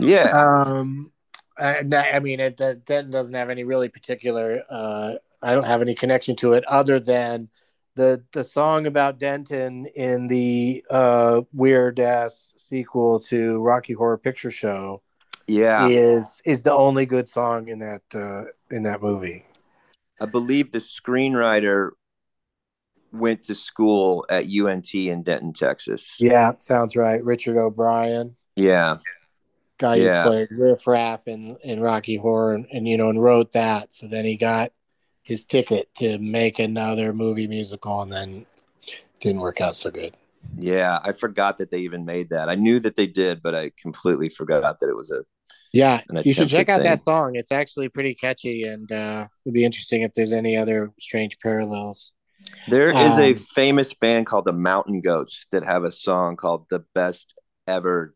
Denton doesn't have any really particular. I don't have any connection to it other than. The song about Denton in the weird ass sequel to Rocky Horror Picture Show, is the only good song in that movie. I believe the screenwriter went to school at UNT in Denton, Texas. Yeah, sounds right. Richard O'Brien. Yeah, who played Riff Raff in Rocky Horror, and wrote that. So then he got his ticket to make another movie musical, and then didn't work out so good. Yeah, I forgot that they even made that. I knew that they did, but I completely forgot that it was a. Yeah, you should check out that song. It's actually pretty catchy, and it'd be interesting if there's any other strange parallels. There is a famous band called the Mountain Goats that have a song called "The Best Ever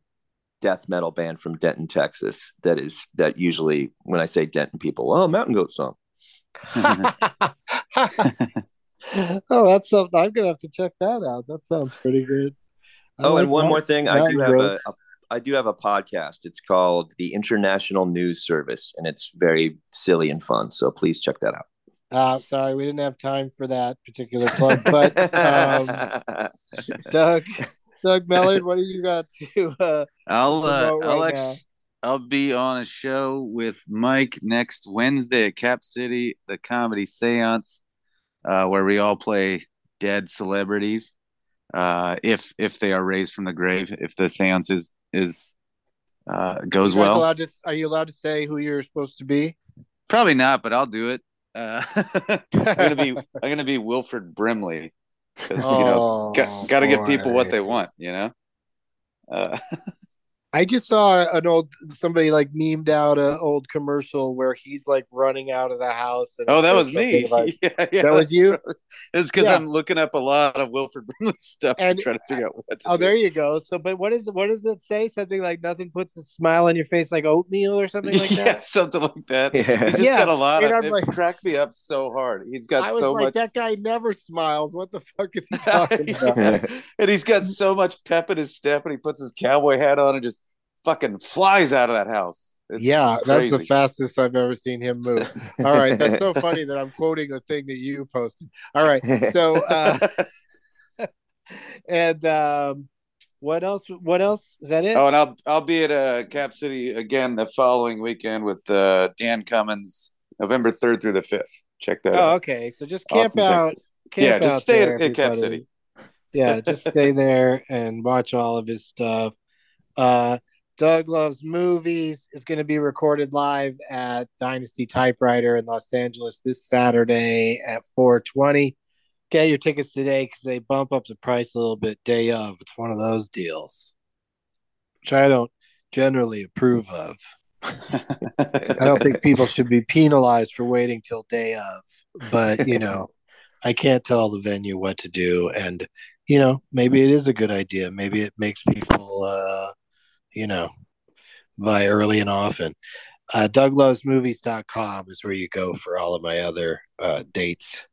Death Metal Band from Denton, Texas." That usually when I say Denton people, oh, Mountain Goat song. Oh, that's something. I'm gonna have to check that out. That sounds pretty good. I do have a podcast. It's called The International News Service, and it's very silly and fun. So please check that out. Sorry, we didn't have time for that particular plug. But Doug Mellon, what do you got to? I'll be on a show with Mike next Wednesday at Cap City, the comedy seance, where we all play dead celebrities. If they are raised from the grave, if the seance goes well. Are you allowed to say who you're supposed to be? Probably not, but I'll do it. I'm gonna be Wilford Brimley. Gotta give people what they want, you know. I just saw somebody like memed out an old commercial where he's like running out of the house. And that was me. That was you. It's because I'm looking up a lot of Wilford Brimley stuff and to try to figure out what to do. There you go. So, but what does it say? Something like nothing puts a smile on your face like oatmeal or something like that. Yeah, something like that. Yeah. He's just got a lot of it. Like, cracked me up so hard. He's got so much. That guy never smiles. What the fuck is he talking about? And he's got so much pep in his step, and he puts his cowboy hat on and just fucking flies out of that house. It's that's the fastest I've ever seen him move. All right, that's so funny that I'm quoting a thing that you posted. All right, so and what else is that it? Oh, and I'll be at Cap City again the following weekend with Dan Cummins, November 3rd through the 5th. Check that out. Oh, okay. So just camp Austin, out. Camp yeah, just out stay there, at Cap City. Yeah, just stay there and watch all of his stuff. Doug Loves Movies is going to be recorded live at Dynasty Typewriter in Los Angeles this Saturday at 4:20. Get your tickets today because they bump up the price a little bit day of. It's one of those deals, which I don't generally approve of. I don't think people should be penalized for waiting till day of, but I can't tell the venue what to do, and maybe it is a good idea. Maybe it makes people, buy early and often. DougLovesMovies.com is where you go for all of my other dates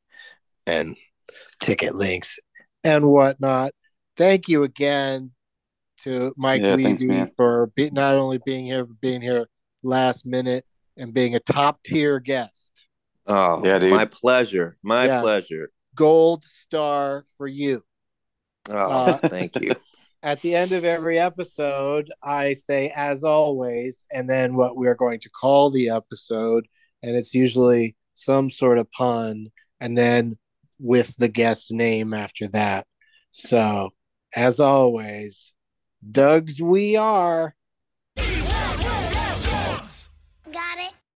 and ticket links and whatnot. Thank you again to Mike Wiebe for being here last minute and being a top tier guest. Oh, yeah, dude. My pleasure. My pleasure. Gold star for you. Thank you. At the end of every episode, I say, as always, and then what we're going to call the episode. And it's usually some sort of pun, and then with the guest's name after that. So, as always, Dougs, we are. Got it.